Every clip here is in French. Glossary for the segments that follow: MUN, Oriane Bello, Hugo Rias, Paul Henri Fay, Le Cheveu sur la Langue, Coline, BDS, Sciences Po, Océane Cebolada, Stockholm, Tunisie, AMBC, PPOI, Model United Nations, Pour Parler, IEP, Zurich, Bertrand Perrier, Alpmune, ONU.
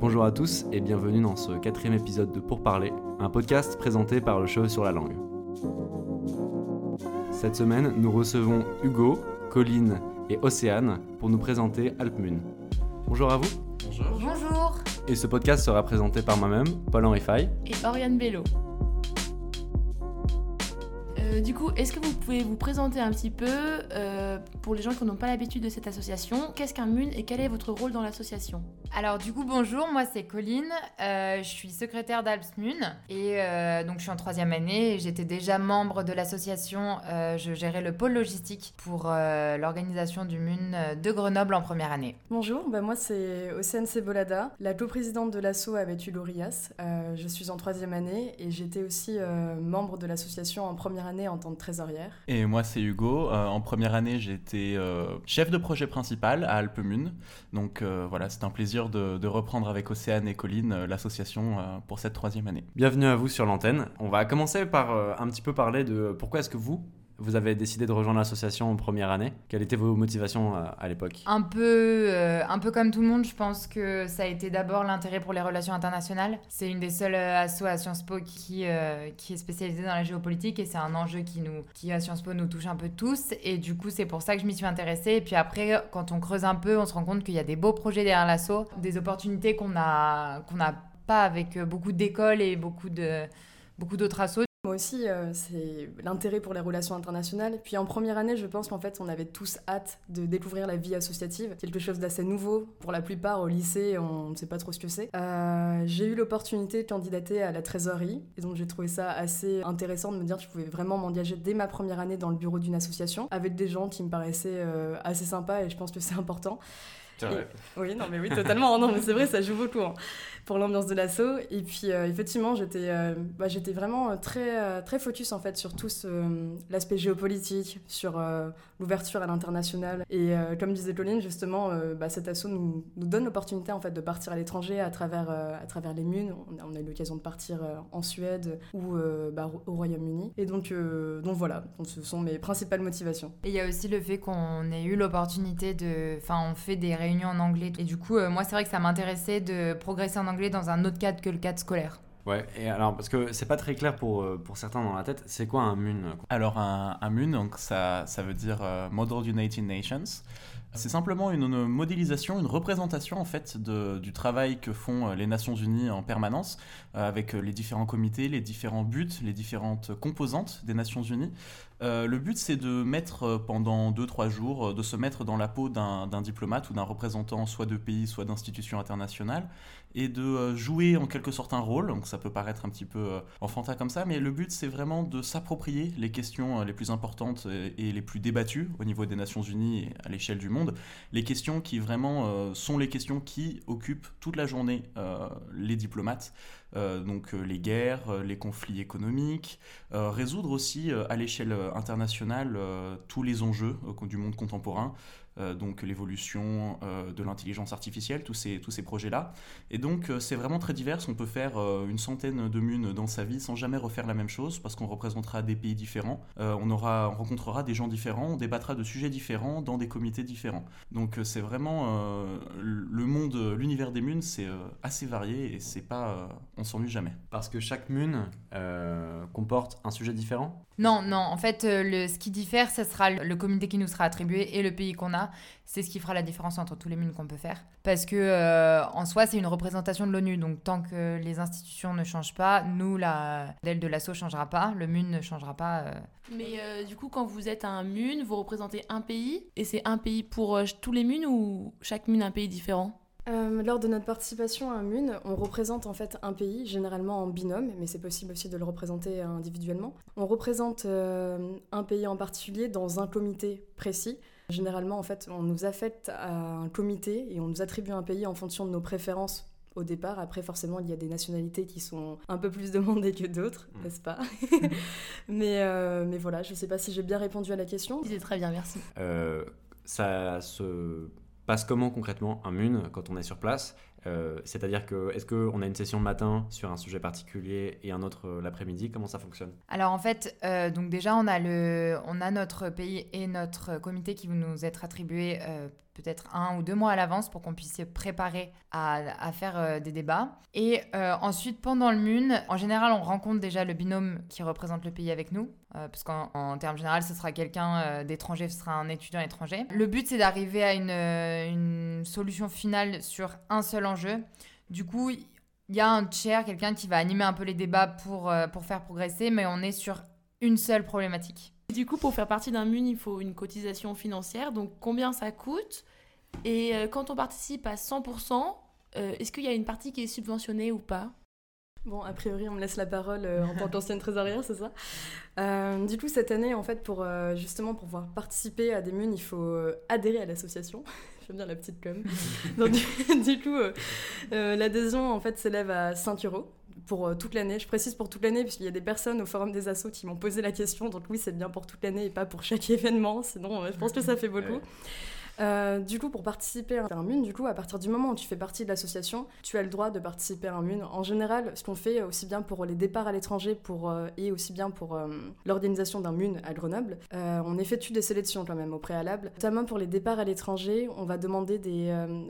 Bonjour à tous et bienvenue dans ce 4e épisode de Pour Parler, un podcast présenté par Le Cheveu sur la Langue. Cette semaine, nous recevons Hugo, Coline et Océane pour nous présenter Alpmune. Bonjour à vous. Bonjour. Bonjour. Et ce podcast sera présenté par moi-même, Paul Henri Fay et Oriane Bello. Du coup, est-ce que vous pouvez vous présenter un petit peu, pour les gens qui n'ont pas l'habitude de cette association, qu'est-ce qu'un MUN et quel est votre rôle dans l'association ? Alors du coup, bonjour, moi c'est Coline, je suis secrétaire d'Alpmune et donc je suis en 3e année et j'étais déjà membre de l'association, je gérais le pôle logistique pour l'organisation du MUN de Grenoble en 1e année. Bonjour, moi c'est Océane Cebolada, la co-présidente de l'asso avec Hugo Rias, je suis en 3e année et j'étais aussi membre de l'association en 1e année en tant que trésorière. Et moi c'est Hugo, en 1e année j'étais chef de projet principal à Alpmune, donc voilà, c'est un plaisir de reprendre avec Océane et Coline l'association pour cette 3e année. Bienvenue à vous sur l'antenne. On va commencer par un petit peu parler de pourquoi est-ce que vous avez décidé de rejoindre l'association en 1e année. Quelles étaient vos motivations à l'époque ? Un peu comme tout le monde, je pense que ça a été d'abord l'intérêt pour les relations internationales. C'est une des seules assos à Sciences Po qui est spécialisée dans la géopolitique et c'est un enjeu qui à Sciences Po nous touche un peu tous et du coup c'est pour ça que je m'y suis intéressée. Et puis après, quand on creuse un peu, on se rend compte qu'il y a des beaux projets derrière l'asso, des opportunités qu'on n'a pas avec beaucoup d'écoles et beaucoup d'autres assos. Moi aussi, c'est l'intérêt pour les relations internationales. Puis en 1e année, je pense qu'en fait, on avait tous hâte de découvrir la vie associative, quelque chose d'assez nouveau. Pour la plupart, au lycée, on ne sait pas trop ce que c'est. J'ai eu l'opportunité de candidater à la trésorerie, et donc j'ai trouvé ça assez intéressant de me dire que je pouvais vraiment m'engager dès ma 1e année dans le bureau d'une association, avec des gens qui me paraissaient assez sympas, et je pense que c'est important. Et, oui, totalement. Non, mais c'est vrai, ça joue beaucoup pour l'ambiance de l'assaut. Et puis, effectivement, j'étais vraiment très, très focus en fait sur tout l'aspect géopolitique, sur l'ouverture à l'international. Et comme disait Coline, justement, cet assaut nous donne l'opportunité en fait de partir à l'étranger à travers les MUN. On a eu l'occasion de partir en Suède ou au Royaume-Uni. Et donc voilà, ce sont mes principales motivations. Et il y a aussi le fait qu'on ait eu l'opportunité on fait des réunions en anglais. Et du coup, moi, c'est vrai que ça m'intéressait de progresser en anglais dans un autre cadre que le cadre scolaire. Ouais, et alors, parce que c'est pas très clair pour certains dans la tête, c'est quoi un MUN ? Alors, un MUN, donc ça veut dire Model United Nations. C'est simplement une modélisation, une représentation en fait du travail que font les Nations Unies en permanence avec les différents comités, les différents buts, les différentes composantes des Nations Unies. Le but c'est de mettre pendant 2-3 jours, de se mettre dans la peau d'un diplomate ou d'un représentant soit de pays, soit d'institutions internationales et de jouer en quelque sorte un rôle, donc ça peut paraître un petit peu enfantin comme ça, mais le but c'est vraiment de s'approprier les questions les plus importantes et les plus débattues au niveau des Nations Unies et à l'échelle du monde. Les questions qui vraiment sont les questions qui occupent toute la journée les diplomates, donc les guerres, les conflits économiques, résoudre aussi à l'échelle internationale tous les enjeux du monde contemporain, donc l'évolution de l'intelligence artificielle, tous ces projets-là. Et donc c'est vraiment très divers, on peut faire une centaine de MUN dans sa vie sans jamais refaire la même chose, parce qu'on représentera des pays différents, on rencontrera des gens différents, on débattra de sujets différents dans des comités différents. Donc c'est vraiment l'univers des MUN, c'est assez varié et c'est pas... on s'ennuie jamais. Parce que chaque MUN comporte un sujet différent ? Non, en fait, ce qui diffère, ce sera le comité qui nous sera attribué et le pays qu'on a. C'est ce qui fera la différence entre tous les MUN qu'on peut faire. Parce que, en soi, c'est une représentation de l'ONU. Donc, tant que les institutions ne changent pas, nous, l'aile de l'asso ne changera pas, le MUN ne changera pas. Mais du coup, quand vous êtes un MUN, vous représentez un pays. Et c'est un pays pour tous les MUN ou chaque MUN un pays différent ? Lors de notre participation à un MUN, on représente en fait un pays, généralement en binôme, mais c'est possible aussi de le représenter individuellement. On représente un pays en particulier dans un comité précis. Généralement, en fait, on nous affecte à un comité et on nous attribue un pays en fonction de nos préférences au départ. Après, forcément, il y a des nationalités qui sont un peu plus demandées que d'autres, n'est-ce pas ? mais voilà, je ne sais pas si j'ai bien répondu à la question. C'est très bien, merci. Ça se... passe comment concrètement un MUN quand on est sur place ? C'est-à-dire que, est-ce qu'on a une session le matin sur un sujet particulier et un autre l'après-midi? Comment ça fonctionne? Alors en fait, donc déjà on a notre pays et notre comité qui vont nous être attribués peut-être 1 ou 2 mois à l'avance pour qu'on puisse se préparer à faire des débats. Et ensuite, pendant le MUN, en général, on rencontre déjà le binôme qui représente le pays avec nous, parce qu'en termes généraux, ce sera quelqu'un d'étranger, ce sera un étudiant étranger. Le but, c'est d'arriver à une solution finale sur un seul enjeu. Du coup, il y a un chair, quelqu'un qui va animer un peu les débats pour faire progresser, mais on est sur une seule problématique. Du coup, pour faire partie d'un MUN, il faut une cotisation financière. Donc, combien ça coûte? Et quand on participe à 100%, est-ce qu'il y a une partie qui est subventionnée ou pas? Bon, a priori, on me laisse la parole en tant qu'ancienne trésorière, c'est ça? Du coup, cette année, en fait, justement, pour pouvoir participer à des MUN, il faut adhérer à l'association. J'aime bien la petite com. Donc, du coup, l'adhésion, en fait, s'élève à 5 € pour toute l'année. Je précise pour toute l'année, puisqu'il y a des personnes au Forum des Assos qui m'ont posé la question. Donc oui, c'est bien pour toute l'année et pas pour chaque événement. Sinon, je pense que ça fait beaucoup. Ouais. Du coup, pour participer à un MUN, du coup, à partir du moment où tu fais partie de l'association, tu as le droit de participer à un MUN. En général, ce qu'on fait aussi bien pour les départs à l'étranger et aussi bien pour l'organisation d'un MUN à Grenoble, on effectue des sélections quand même au préalable. Notamment pour les départs à l'étranger, on va demander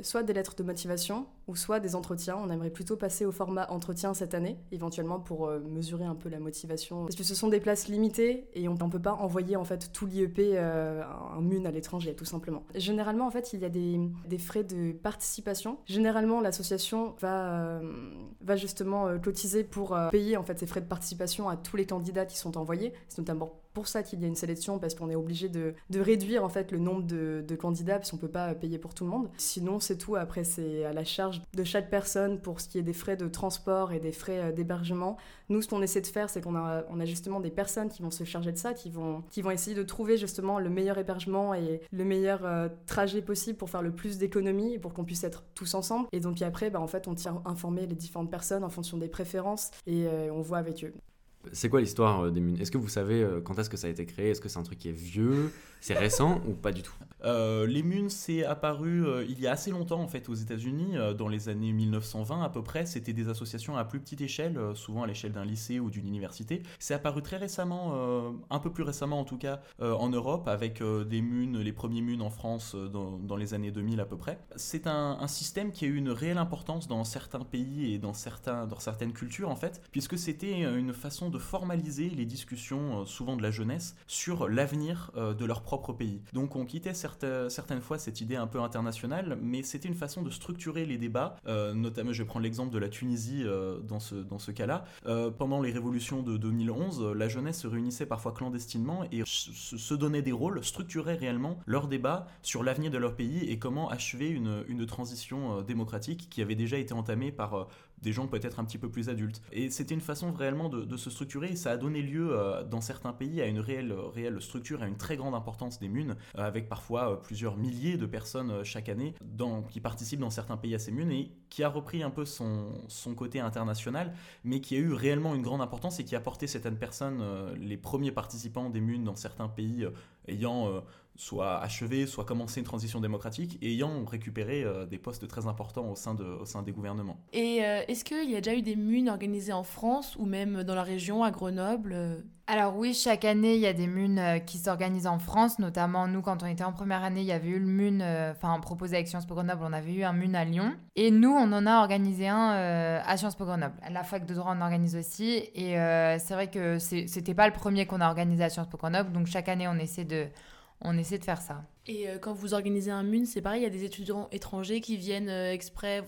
soit des lettres de motivation ou soit des entretiens. On aimerait plutôt passer au format entretien cette année, éventuellement pour mesurer un peu la motivation. Parce que ce sont des places limitées et on ne peut pas envoyer en fait tout l'IEP un MUN à l'étranger, tout simplement. Généralement, en fait, il y a des frais de participation. Généralement, l'association va justement cotiser pour payer en fait, ces frais de participation à tous les candidats qui sont envoyés. C'est notamment pour ça qu'il y a une sélection, parce qu'on est obligé de réduire en fait, le nombre de candidats, parce qu'on ne peut pas payer pour tout le monde. Sinon, c'est tout. Après, c'est à la charge de chaque personne pour ce qui est des frais de transport et des frais d'hébergement. Nous, ce qu'on essaie de faire, c'est qu'on a justement des personnes qui vont se charger de ça, qui vont essayer de trouver justement le meilleur hébergement et le meilleur trajet possible pour faire le plus d'économies et pour qu'on puisse être tous ensemble. Et donc après, en fait, on tient informer les différentes personnes en fonction des préférences et on voit avec eux. C'est quoi l'histoire des MUN? Est-ce que vous savez quand est-ce que ça a été créé? Est-ce que c'est un truc qui est vieux? C'est récent ou pas du tout? Les MUN, c'est apparu il y a assez longtemps en fait aux États-Unis, dans les années 1920 à peu près. C'était des associations à plus petite échelle, souvent à l'échelle d'un lycée ou d'une université. C'est apparu très récemment, un peu plus récemment en tout cas, en Europe avec des MUN, les premiers MUN en France dans les années 2000 à peu près. C'est un système qui a eu une réelle importance dans certains pays et dans certaines cultures en fait, puisque c'était une façon de formaliser les discussions, souvent de la jeunesse, sur l'avenir de leur propre pays. Donc on quittait certaines fois cette idée un peu internationale, mais c'était une façon de structurer les débats, notamment je vais prendre l'exemple de la Tunisie dans ce cas-là. Pendant les révolutions de 2011, la jeunesse se réunissait parfois clandestinement et se donnait des rôles, structurait réellement leurs débats sur l'avenir de leur pays et comment achever une transition démocratique qui avait déjà été entamée par des gens peut-être un petit peu plus adultes. Et c'était une façon réellement de se structurer, et ça a donné lieu dans certains pays à une réelle structure, à une très grande importance des MUN, avec parfois plusieurs milliers de personnes chaque année qui participent dans certains pays à ces MUN, et qui a repris un peu son côté international, mais qui a eu réellement une grande importance et qui a porté certaines personnes, les premiers participants des MUN dans certains pays ayant soit achevé, soit commencé une transition démocratique, et ayant récupéré des postes très importants au sein des gouvernements. Et est-ce qu'il y a déjà eu des MUN organisées en France ou même dans la région, à Grenoble? Alors oui, chaque année, il y a des MUN qui s'organisent en France, notamment nous, quand on était en première année, il y avait eu le MUN, proposé avec Sciences Po Grenoble, on avait eu un MUN à Lyon, et nous, on en a organisé un à Sciences Po Grenoble. La fac de droit en organise aussi, et c'est vrai que c'était pas le premier qu'on a organisé à Sciences Po Grenoble, donc chaque année, on essaie de faire ça. Et quand vous organisez un MUN, c'est pareil, il y a des étudiants étrangers qui viennent exprès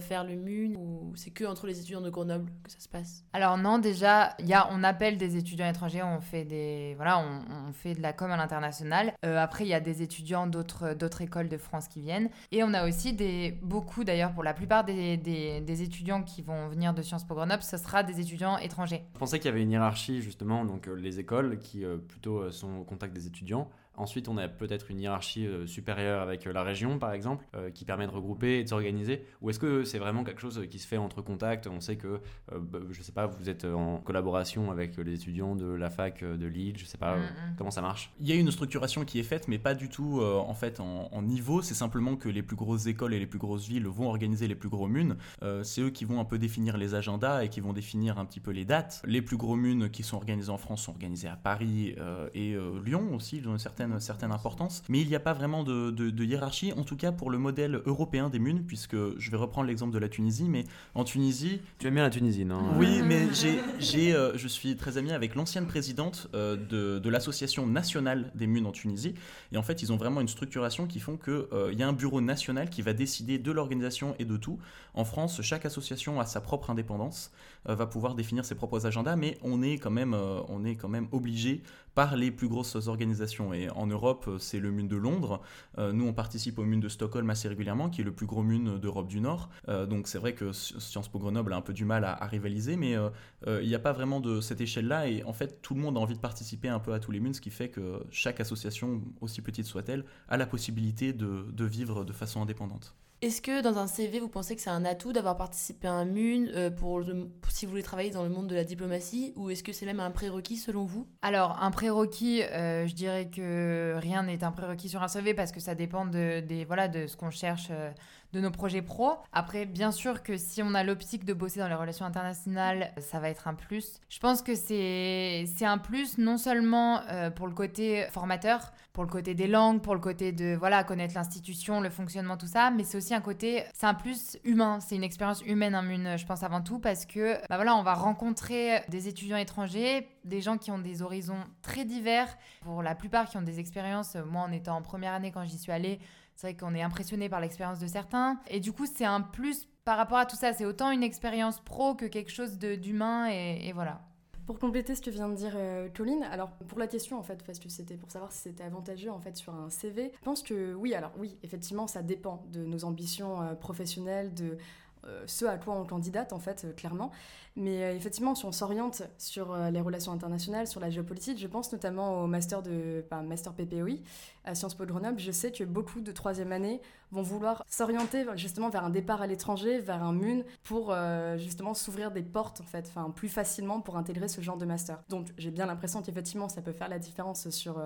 faire le MUN, ou c'est que entre les étudiants de Grenoble que ça se passe? Alors non, déjà, on appelle des étudiants étrangers, on fait de la com à l'international. Après, il y a des étudiants d'autres écoles de France qui viennent. Et on a aussi beaucoup d'ailleurs, pour la plupart des étudiants qui vont venir de Sciences Po Grenoble, ce sera des étudiants étrangers. Je pensais qu'il y avait une hiérarchie justement, donc les écoles qui plutôt sont au contact des étudiants. Ensuite, on a peut-être une hiérarchie supérieure avec la région, par exemple, qui permet de regrouper et de s'organiser. Ou est-ce que c'est vraiment quelque chose qui se fait entre contacts ? On sait que, je ne sais pas, vous êtes en collaboration avec les étudiants de la fac de Lille, je ne sais pas comment ça marche. Il y a une structuration qui est faite, mais pas du tout en fait en niveau. C'est simplement que les plus grosses écoles et les plus grosses villes vont organiser les plus gros munes. C'est eux qui vont un peu définir les agendas et qui vont définir un petit peu les dates. Les plus gros munes qui sont organisés en France sont organisés à Paris et Lyon aussi, ils ont une certaine importance. Mais il n'y a pas vraiment de hiérarchie, en tout cas pour le modèle européen des munes, puisque je vais reprendre l'exemple de la Tunisie, mais en Tunisie... Tu aimes bien la Tunisie, non ? Oui, mais je suis très ami avec l'ancienne présidente de l'association nationale des munes en Tunisie, et en fait ils ont vraiment une structuration qui font qu'il y a un bureau national qui va décider de l'organisation et de tout. En France, chaque association a sa propre indépendance, va pouvoir définir ses propres agendas, mais on est quand même obligé par les plus grosses organisations. Et en Europe, c'est le MUN de Londres. Nous, on participe au MUN de Stockholm assez régulièrement, qui est le plus gros MUN d'Europe du Nord. Donc c'est vrai que Sciences Po Grenoble a un peu du mal à rivaliser, mais il n'y a pas vraiment de cette échelle-là. Et en fait, tout le monde a envie de participer un peu à tous les MUN, ce qui fait que chaque association, aussi petite soit-elle, a la possibilité de vivre de façon indépendante. Est-ce que dans un CV, vous pensez que c'est un atout d'avoir participé à un MUN pour si vous voulez travailler dans le monde de la diplomatie, ou est-ce que c'est même un prérequis selon vous ? Alors, un prérequis, je dirais que rien n'est un prérequis sur un CV parce que ça dépend de ce qu'on cherche de nos projets pro. Après, bien sûr que si on a l'optique de bosser dans les relations internationales, ça va être un plus. Je pense que c'est un plus non seulement pour le côté formateur, pour le côté des langues, pour le côté de connaître l'institution, le fonctionnement, tout ça, mais c'est aussi un côté, c'est un plus humain, c'est une expérience humaine, un MUN, je pense avant tout, parce que on va rencontrer des étudiants étrangers, des gens qui ont des horizons très divers, pour la plupart qui ont des expériences. Moi, en étant en première année quand j'y suis allée, c'est vrai qu'on est impressionné par l'expérience de certains, et du coup c'est un plus par rapport à tout ça, c'est autant une expérience pro que quelque chose d'humain, et voilà. Pour compléter ce que vient de dire Coline, alors pour la question en fait, parce que c'était pour savoir si c'était avantageux en fait sur un CV, je pense que oui, effectivement ça dépend de nos ambitions professionnelles, de ce à quoi on candidate en fait, clairement. Mais effectivement, si on s'oriente sur les relations internationales, sur la géopolitique, je pense notamment au master PPOI à Sciences Po de Grenoble, je sais que beaucoup de troisième année vont vouloir s'orienter justement vers un départ à l'étranger, vers un MUN, pour justement s'ouvrir des portes en fait, plus facilement pour intégrer ce genre de master. Donc j'ai bien l'impression qu'effectivement ça peut faire la différence sur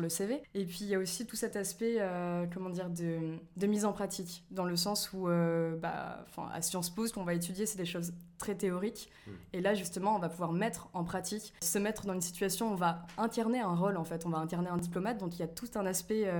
le CV. Et puis il y a aussi tout cet aspect de mise en pratique, dans le sens où à Sciences Po, ce qu'on va étudier, c'est des choses très théoriques. Et là, justement, on va pouvoir mettre en pratique, se mettre dans une situation où on va incarner un rôle, en fait. On va incarner un diplomate, donc il y a tout un aspect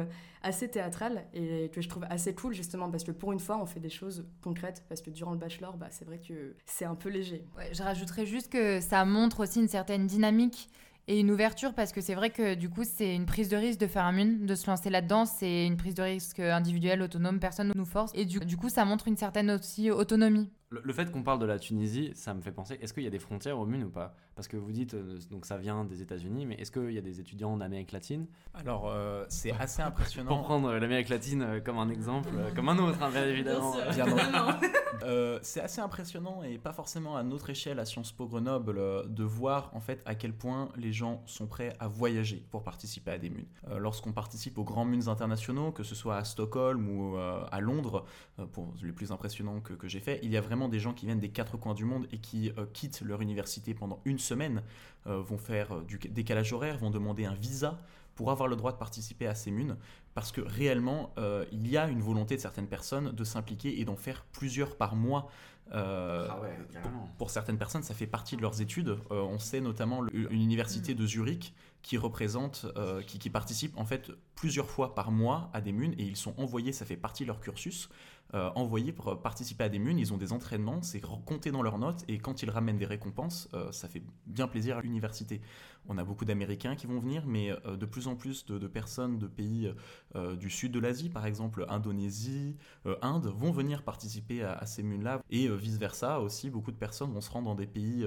assez théâtral et que je trouve assez cool, justement, parce que pour une fois, on fait des choses concrètes, parce que durant le bachelor, c'est vrai que c'est un peu léger. Ouais, je rajouterais juste que ça montre aussi une certaine dynamique et une ouverture, parce que c'est vrai que du coup c'est une prise de risque de faire un MUN, de se lancer là-dedans, c'est une prise de risque individuelle, autonome, personne ne nous force, et du coup ça montre une certaine aussi autonomie. Le fait qu'on parle de la Tunisie, ça me fait penser, est-ce qu'il y a des frontières au MUN ou pas ? Parce que vous dites, donc ça vient des États-Unis, mais est-ce qu'il y a des étudiants d'Amérique latine ? Alors, c'est assez impressionnant. Pour prendre l'Amérique latine comme un exemple, comme un autre, bien évidemment. Bien c'est assez impressionnant, et pas forcément à notre échelle à Sciences Po Grenoble, de voir en fait à quel point les gens sont prêts à voyager pour participer à des MUN. Lorsqu'on participe aux grands MUNs internationaux, que ce soit à Stockholm ou à Londres, pour les plus impressionnants que j'ai fait, il y a vraiment des gens qui viennent des quatre coins du monde et qui quittent leur université pendant une semaine, vont faire du décalage horaire, vont demander un visa pour avoir le droit de participer à ces MUN, parce que réellement, il y a une volonté de certaines personnes de s'impliquer et d'en faire plusieurs par mois. Pour certaines personnes, ça fait partie de leurs études. On sait notamment une université de Zurich qui représente, qui participe en fait plusieurs fois par mois à des MUN, et ils sont envoyés, ça fait partie de leur cursus, envoyés pour participer à des MUN. Ils ont des entraînements, c'est compté dans leurs notes, et quand ils ramènent des récompenses, ça fait bien plaisir à l'université. On a beaucoup d'Américains qui vont venir, mais de plus en plus de personnes de pays du sud de l'Asie, par exemple Indonésie, Inde, vont venir participer à ces MUN-là, et vice-versa aussi, beaucoup de personnes vont se rendre dans des pays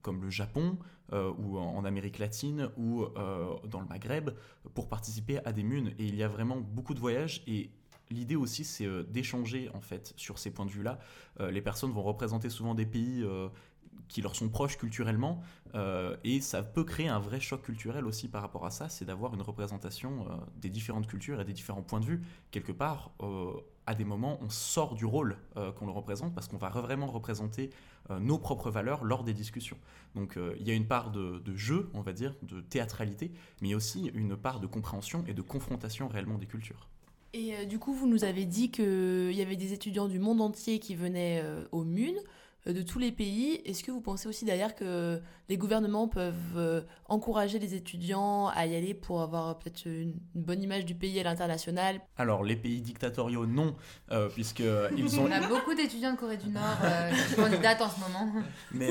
comme le Japon, ou en Amérique latine, ou dans le Maghreb, pour participer à des MUN. Et il y a vraiment beaucoup de voyages, et l'idée aussi c'est d'échanger en fait sur ces points de vue-là. Les personnes vont représenter souvent des pays qui leur sont proches culturellement, et ça peut créer un vrai choc culturel aussi par rapport à ça, c'est d'avoir une représentation des différentes cultures et des différents points de vue. Quelque part, à des moments, on sort du rôle qu'on le représente parce qu'on va vraiment représenter nos propres valeurs lors des discussions. Donc il y a une part de jeu, on va dire, de théâtralité, mais il y a aussi une part de compréhension et de confrontation réellement des cultures. Et du coup, vous nous avez dit qu'il y avait des étudiants du monde entier qui venaient au MUN, de tous les pays. Est-ce que vous pensez aussi d'ailleurs que les gouvernements peuvent encourager les étudiants à y aller pour avoir peut-être une bonne image du pays à l'international ? Alors, les pays dictatoriaux, non, puisqu'ils ont... On a beaucoup d'étudiants de Corée du Nord qui candidatent en ce moment. Mais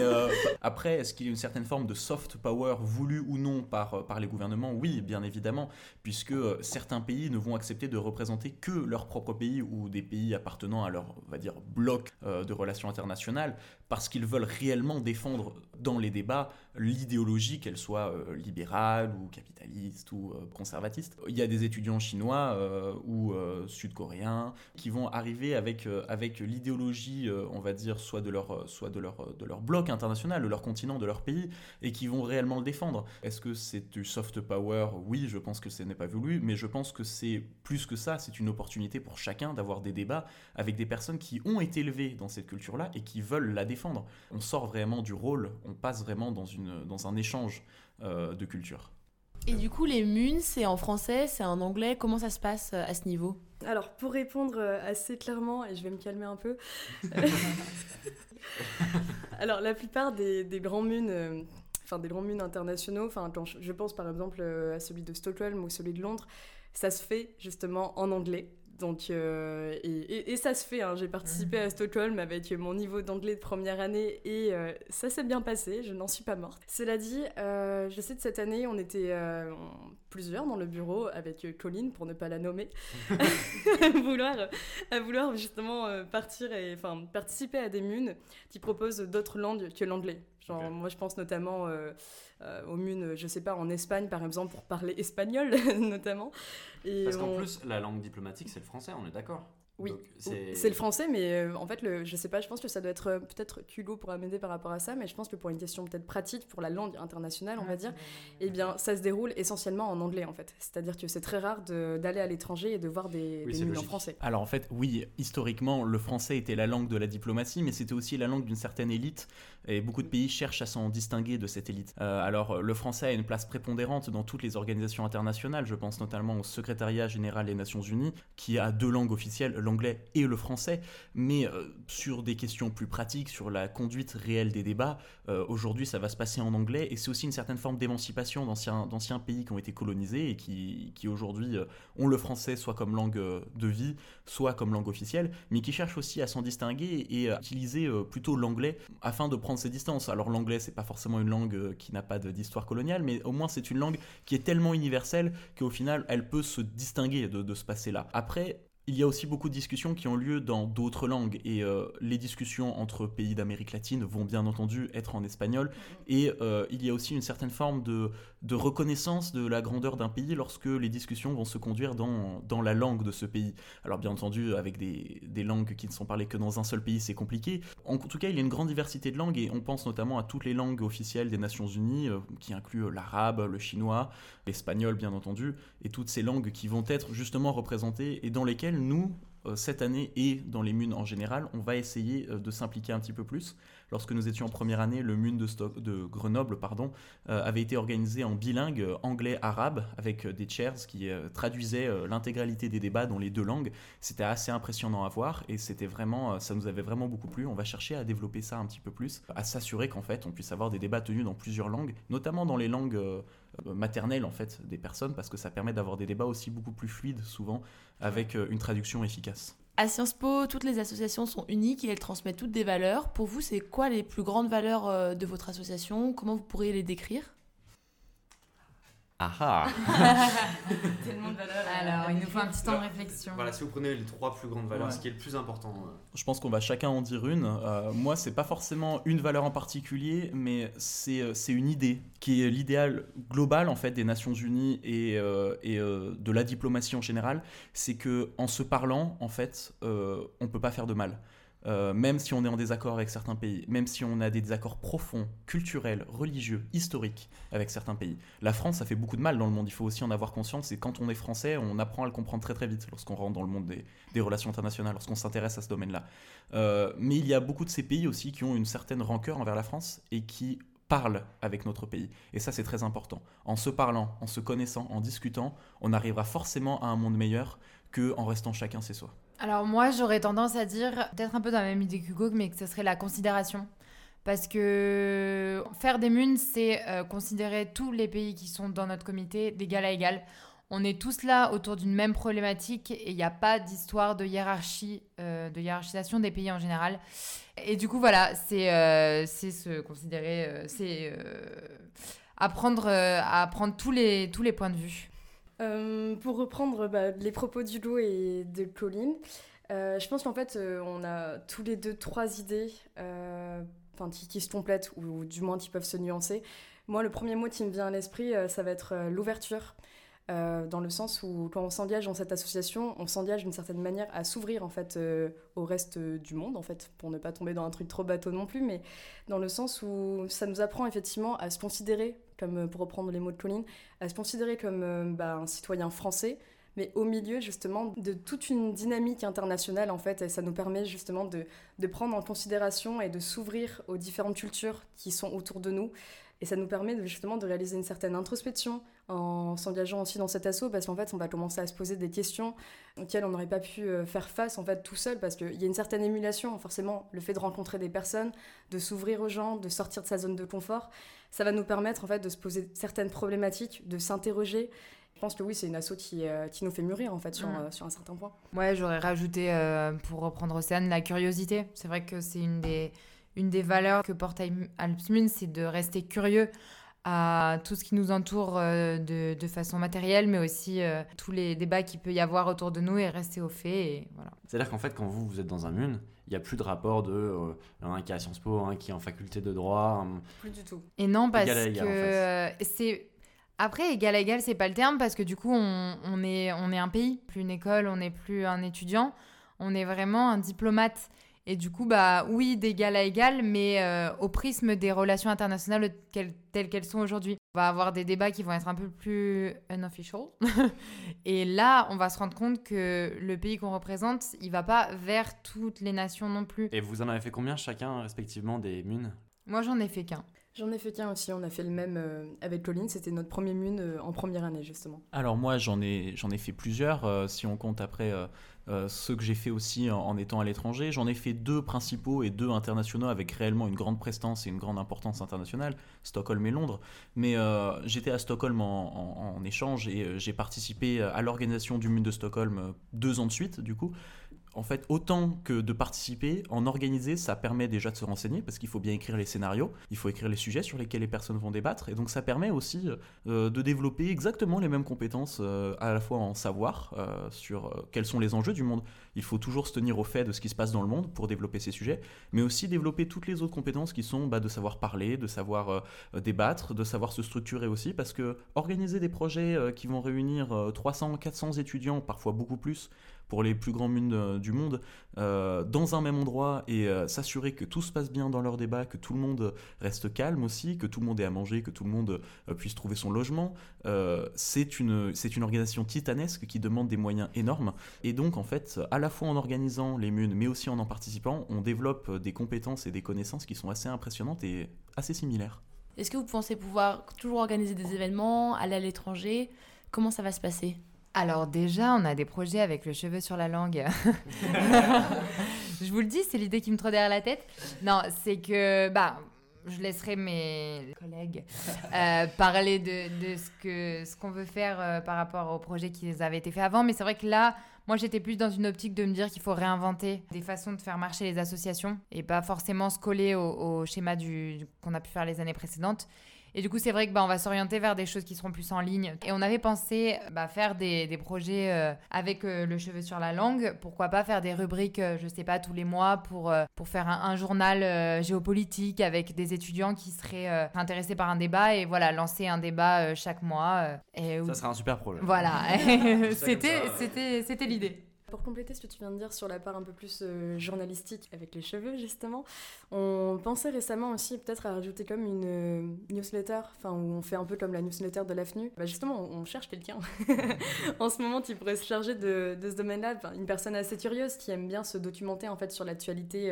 après, est-ce qu'il y a une certaine forme de soft power voulue ou non par les gouvernements ? Oui, bien évidemment, puisque certains pays ne vont accepter de représenter que leur propre pays ou des pays appartenant à leur, on va dire, bloc de relations internationales, parce qu'ils veulent réellement défendre dans les débats l'idéologie, qu'elle soit libérale ou capitaliste ou conservatiste. Il y a des étudiants chinois ou sud-coréens qui vont arriver avec l'idéologie, on va dire, soit de leur bloc international, de leur continent, de leur pays, et qui vont réellement le défendre. Est-ce que c'est du soft power ? Oui, je pense que ce n'est pas voulu, mais je pense que c'est plus que ça, c'est une opportunité pour chacun d'avoir des débats avec des personnes qui ont été élevées dans cette culture-là et qui veulent la défendre. On sort vraiment du rôle, on passe vraiment dans un échange de culture. Et du coup, les MUN, c'est en français, c'est en anglais, comment ça se passe à ce niveau ? Alors, pour répondre assez clairement, et je vais me calmer un peu, alors la plupart des grands MUN, enfin des grands MUN internationaux, enfin quand je pense par exemple à celui de Stockholm ou celui de Londres, ça se fait justement en anglais. Donc, et ça se fait, hein. J'ai participé à Stockholm avec mon niveau d'anglais de première année et ça s'est bien passé, je n'en suis pas morte. Cela dit, je sais que cette année, on était plusieurs dans le bureau avec Coline, pour ne pas la nommer, à vouloir justement partir et enfin, participer à des MUN qui proposent d'autres langues que l'anglais. Genre, okay. Moi, je pense notamment au MUN, je sais pas, en Espagne, par exemple, pour parler espagnol, notamment. Et parce qu'en plus, la langue diplomatique, c'est le français, on est d'accord ? Oui, donc, c'est le français, mais en fait, je sais pas, je pense que ça doit être, peut-être Hugo pourra m'aider par rapport à ça, mais je pense que pour une question peut-être pratique, pour la langue internationale, on va dire, eh bien, ça se déroule essentiellement en anglais, en fait. C'est-à-dire que c'est très rare d'aller à l'étranger et de voir des MUN en français. Alors, en fait, oui, historiquement, le français était la langue de la diplomatie, mais c'était aussi la langue d'une certaine élite, et beaucoup de pays cherchent à s'en distinguer de cette élite. Alors, le français a une place prépondérante dans toutes les organisations internationales, je pense notamment au Secrétariat Général des Nations Unies, qui a deux langues officielles, l'anglais et le français, mais sur des questions plus pratiques, sur la conduite réelle des débats, aujourd'hui ça va se passer en anglais, et c'est aussi une certaine forme d'émancipation d'anciens pays qui ont été colonisés et qui aujourd'hui ont le français soit comme langue de vie, soit comme langue officielle, mais qui cherchent aussi à s'en distinguer et à utiliser plutôt l'anglais afin de prendre ses distances. Alors l'anglais, c'est pas forcément une langue qui n'a pas d'histoire coloniale, mais au moins c'est une langue qui est tellement universelle qu'au final elle peut se distinguer de ce passé-là. Après, il y a aussi beaucoup de discussions qui ont lieu dans d'autres langues, et les discussions entre pays d'Amérique latine vont bien entendu être en espagnol, et il y a aussi une certaine forme de reconnaissance de la grandeur d'un pays lorsque les discussions vont se conduire dans la langue de ce pays. Alors bien entendu, avec des langues qui ne sont parlées que dans un seul pays, c'est compliqué. En tout cas, il y a une grande diversité de langues, et on pense notamment à toutes les langues officielles des Nations Unies, qui incluent l'arabe, le chinois, l'espagnol bien entendu, et toutes ces langues qui vont être justement représentées et dans lesquelles nous, cette année et dans les MUN en général, on va essayer de s'impliquer un petit peu plus. Lorsque nous étions en première année, le MUN de Grenoble avait été organisé en bilingue anglais-arabe avec des chairs qui traduisaient l'intégralité des débats dans les deux langues. C'était assez impressionnant à voir et c'était vraiment, ça nous avait vraiment beaucoup plu. On va chercher à développer ça un petit peu plus, à s'assurer qu'en fait on puisse avoir des débats tenus dans plusieurs langues, notamment dans les langues maternelles en fait, des personnes, parce que ça permet d'avoir des débats aussi beaucoup plus fluides souvent avec une traduction efficace. À Sciences Po, toutes les associations sont uniques et elles transmettent toutes des valeurs. Pour vous, c'est quoi les plus grandes valeurs de votre association ? Comment vous pourriez les décrire ? Tellement de valeurs. Alors, il nous faut un petit temps de réflexion. Voilà, si vous prenez les trois plus grandes valeurs, ouais, ce qui est le plus important. Je pense qu'on va chacun en dire une. Moi, c'est pas forcément une valeur en particulier, mais c'est une idée qui est l'idéal global en fait des Nations Unies et de la diplomatie en général. C'est que en se parlant, en fait, on peut pas faire de mal. même si on est en désaccord avec certains pays, même si on a des désaccords profonds, culturels, religieux, historiques avec certains pays. La France, ça fait beaucoup de mal dans le monde, il faut aussi en avoir conscience, et quand on est français, on apprend à le comprendre très très vite lorsqu'on rentre dans le monde des relations internationales, lorsqu'on s'intéresse à ce domaine-là. Mais il y a beaucoup de ces pays aussi qui ont une certaine rancœur envers la France et qui parlent avec notre pays. Et ça, c'est très important. En se parlant, en se connaissant, en discutant, on arrivera forcément à un monde meilleur qu'en restant chacun chez soi. Alors moi, j'aurais tendance à dire, peut-être un peu dans la même idée qu'Hugo, mais que ce serait la considération. Parce que faire des munes, c'est considérer tous les pays qui sont dans notre comité d'égal à égal. On est tous là autour d'une même problématique et il n'y a pas d'histoire de hiérarchie, de hiérarchisation des pays en général. Et du coup, voilà, c'est se considérer, c'est apprendre tous les points de vue. Pour reprendre les propos du Loup et de Coline, je pense qu'en fait, on a tous les deux trois idées qui se complètent ou du moins qui peuvent se nuancer. Moi, le premier mot qui me vient à l'esprit, ça va être l'ouverture. Dans le sens où quand on s'engage dans cette association, on s'engage d'une certaine manière à s'ouvrir en fait au reste du monde en fait, pour ne pas tomber dans un truc trop bateau non plus, mais dans le sens où ça nous apprend effectivement à se considérer comme, pour reprendre les mots de Coline, à se considérer comme un citoyen français, mais au milieu justement de toute une dynamique internationale en fait, et ça nous permet justement de prendre en considération et de s'ouvrir aux différentes cultures qui sont autour de nous. Et ça nous permet justement de réaliser une certaine introspection en s'engageant aussi dans cet assaut, parce qu'en fait, on va commencer à se poser des questions auxquelles on n'aurait pas pu faire face en fait, tout seul, parce qu'il y a une certaine émulation, forcément, le fait de rencontrer des personnes, de s'ouvrir aux gens, de sortir de sa zone de confort, ça va nous permettre en fait, de se poser certaines problématiques, de s'interroger. Je pense que oui, c'est une asso qui nous fait mûrir en fait, sur un certain point. Ouais, j'aurais rajouté, pour reprendre Océane, la curiosité. C'est vrai que c'est une des valeurs que porte Alpmune, c'est de rester curieux à tout ce qui nous entoure de façon matérielle, mais aussi tous les débats qu'il peut y avoir autour de nous et rester au fait. Et voilà. C'est-à-dire qu'en fait, quand vous êtes dans un MUN, il n'y a plus de rapport de un qui est à Sciences Po, un qui est en faculté de droit. Plus du tout. Et non, parce égal, que en fait. C'est... Après, égal à égal, c'est pas le terme, parce que du coup, on est un pays, plus une école, on n'est plus un étudiant, on est vraiment un diplomate. Et du coup, oui, d'égal à égal, mais au prisme des relations internationales telles qu'elles sont aujourd'hui. On va avoir des débats qui vont être un peu plus unofficial. Et là, on va se rendre compte que le pays qu'on représente, il ne va pas vers toutes les nations non plus. Et vous en avez fait combien chacun, respectivement, des MUN ? Moi, j'en ai fait qu'un. J'en ai fait qu'un aussi, on a fait le même avec Coline, c'était notre premier MUN en première année justement. Alors moi j'en ai fait plusieurs, si on compte après ceux que j'ai fait aussi en étant à l'étranger. J'en ai fait 2 principaux et 2 internationaux avec réellement une grande prestance et une grande importance internationale, Stockholm et Londres. Mais j'étais à Stockholm en échange et j'ai participé à l'organisation du MUN de Stockholm 2 ans de suite du coup. En fait, autant que de participer, en organiser, ça permet déjà de se renseigner, parce qu'il faut bien écrire les scénarios, il faut écrire les sujets sur lesquels les personnes vont débattre, et donc ça permet aussi de développer exactement les mêmes compétences, à la fois en savoir sur quels sont les enjeux du monde. Il faut toujours se tenir au fait de ce qui se passe dans le monde pour développer ces sujets, mais aussi développer toutes les autres compétences qui sont de savoir parler, de savoir débattre, de savoir se structurer aussi, parce que organiser des projets qui vont réunir 300, 400 étudiants, parfois beaucoup plus, pour les plus grands MUN du monde, dans un même endroit et s'assurer que tout se passe bien dans leur débat, que tout le monde reste calme aussi, que tout le monde ait à manger, que tout le monde puisse trouver son logement, c'est une organisation titanesque qui demande des moyens énormes. Et donc en fait, à la fois en organisant les MUN, mais aussi en participant, on développe des compétences et des connaissances qui sont assez impressionnantes et assez similaires. Est-ce que vous pensez pouvoir toujours organiser des événements, aller à l'étranger ? Comment ça va se passer ? Alors déjà, on a des projets avec Le Cheveu sur la Langue. Je vous le dis, c'est l'idée qui me trotte derrière la tête. Non, c'est que je laisserai mes collègues parler de ce qu'on veut faire par rapport aux projets qui avaient été faits avant. Mais c'est vrai que là, moi, j'étais plus dans une optique de me dire qu'il faut réinventer des façons de faire marcher les associations et pas forcément se coller au schéma qu'on a pu faire les années précédentes. Et du coup, c'est vrai que on va s'orienter vers des choses qui seront plus en ligne. Et on avait pensé faire des projets avec Le Cheveu sur la Langue. Pourquoi pas faire des rubriques, je sais pas, tous les mois pour faire un journal géopolitique avec des étudiants qui seraient intéressés par un débat et voilà, lancer un débat chaque mois. Ça serait un super projet. Voilà, c'était l'idée. Pour compléter ce que tu viens de dire sur la part un peu plus journalistique avec les cheveux, justement, on pensait récemment aussi peut-être à rajouter comme une newsletter, enfin où on fait un peu comme la newsletter de l'AFNU. Bah, justement, on cherche quelqu'un en ce moment qui pourrait se charger de ce domaine-là, enfin, une personne assez curieuse qui aime bien se documenter en fait sur l'actualité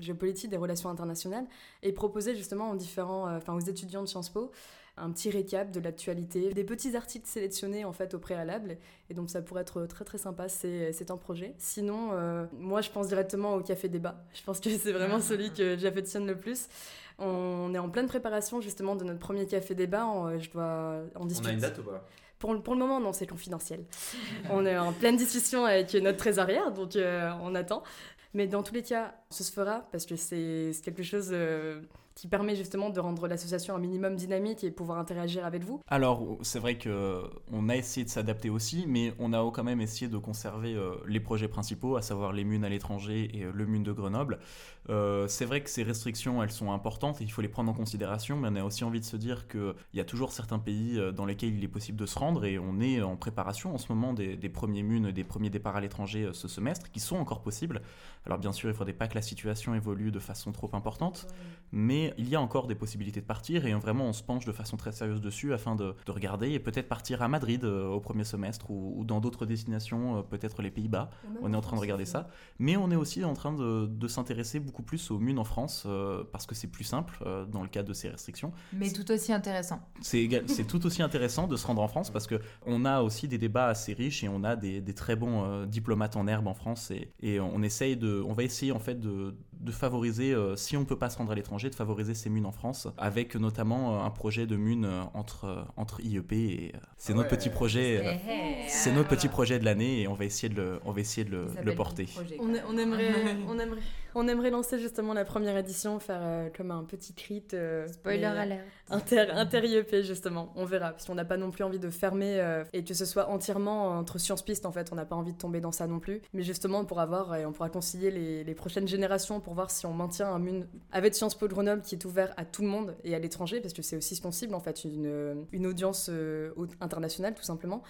géopolitique des relations internationales et proposer justement aux différents, aux étudiants de Sciences Po un petit récap de l'actualité, des petits articles sélectionnés en fait au préalable, et donc ça pourrait être très très sympa, c'est un projet. Sinon, moi je pense directement au café débat, je pense que c'est vraiment celui que j'affectionne le plus. On est en pleine préparation justement de notre premier café débat, je dois en discuter. On a une date ou pas ? Pour le moment, non, c'est confidentiel. On est en pleine discussion avec notre trésorière, donc on attend. Mais dans tous les cas, ça se fera parce que c'est quelque chose qui permet justement de rendre l'association un minimum dynamique et pouvoir interagir avec vous. Alors, c'est vrai qu'on a essayé de s'adapter aussi, mais on a quand même essayé de conserver les projets principaux, à savoir les MUN à l'étranger et le MUN de Grenoble. C'est vrai que ces restrictions, elles sont importantes et il faut les prendre en considération, mais on a aussi envie de se dire qu'il y a toujours certains pays dans lesquels il est possible de se rendre, et on est en préparation en ce moment des premiers MUN, des premiers départs à l'étranger ce semestre, qui sont encore possibles. Alors bien sûr, il ne faudrait pas que la situation évolue de façon trop importante, mais il y a encore des possibilités de partir, et vraiment on se penche de façon très sérieuse dessus afin de regarder et peut-être partir à Madrid au premier semestre ou dans d'autres destinations, peut-être les Pays-Bas. On est en train de regarder ça, mais on est aussi en train de s'intéresser beaucoup plus aux MUN en France parce que c'est plus simple dans le cadre de ces restrictions. Mais tout aussi intéressant. C'est tout aussi intéressant de se rendre en France parce qu'on a aussi des débats assez riches et on a des très bons diplomates en herbe en France, et on essaye on va essayer en fait de favoriser, si on ne peut pas se rendre à l'étranger, de favoriser ces MUN en France, avec notamment un projet de MUN entre IEP et c'est notre petit projet, c'est notre petit projet de l'année, et on va essayer de le porter. On aimerait lancer justement la première édition, faire comme un petit crit. Spoiler alert. Inter-IEP justement, on verra, parce qu'on n'a pas non plus envie de fermer et que ce soit entièrement entre sciences pistes en fait, on n'a pas envie de tomber dans ça non plus, mais justement pour avoir, et on pourra concilier les prochaines générations pour voir si on maintient un MUN avec Sciences Po de Grenoble qui est ouvert à tout le monde et à l'étranger, parce que c'est aussi ce qu'on cible en fait, une audience internationale tout simplement.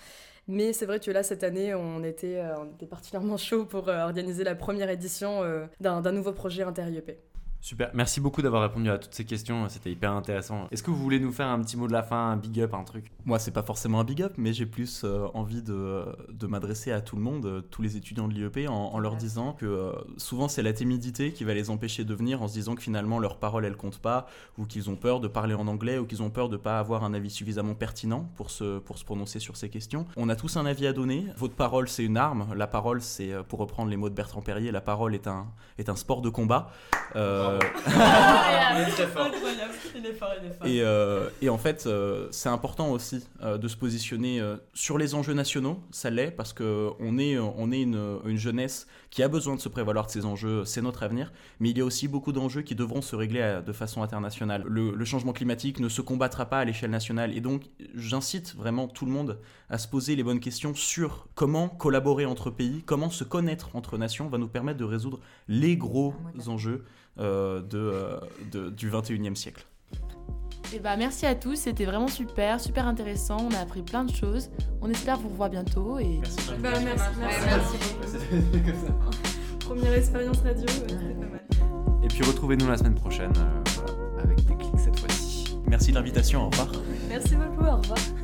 Mais c'est vrai que là, cette année, on était particulièrement chaud pour organiser la première édition d'un nouveau projet inter-IEP. Super, merci beaucoup d'avoir répondu à toutes ces questions, c'était hyper intéressant. Est-ce que vous voulez nous faire un petit mot de la fin, un big up, un truc ? Moi, c'est pas forcément un big up, mais j'ai plus envie de m'adresser à tout le monde, tous les étudiants de l'IEP, en leur disant que souvent c'est la timidité qui va les empêcher de venir, en se disant que finalement leur parole elle compte pas, ou qu'ils ont peur de parler en anglais, ou qu'ils ont peur de pas avoir un avis suffisamment pertinent pour se prononcer sur ces questions. On a tous un avis à donner, votre parole c'est une arme, la parole c'est, pour reprendre les mots de Bertrand Perrier, la parole est un sport de combat. Et en fait, c'est important aussi de se positionner sur les enjeux nationaux, ça l'est, parce qu'on est une jeunesse qui a besoin de se prévaloir de ces enjeux, c'est notre avenir, mais il y a aussi beaucoup d'enjeux qui devront se régler de façon internationale. Le changement climatique ne se combattra pas à l'échelle nationale, et donc j'incite vraiment tout le monde à se poser les bonnes questions sur comment collaborer entre pays, comment se connaître entre nations va nous permettre de résoudre les gros enjeux du 21e siècle. Et merci à tous, c'était vraiment super intéressant, on a appris plein de choses, on espère vous revoir bientôt et... Merci. Première expérience radio, c'était pas mal. Et puis retrouvez-nous la semaine prochaine avec des clics cette fois-ci. Merci de l'invitation, au revoir. Merci beaucoup, au revoir.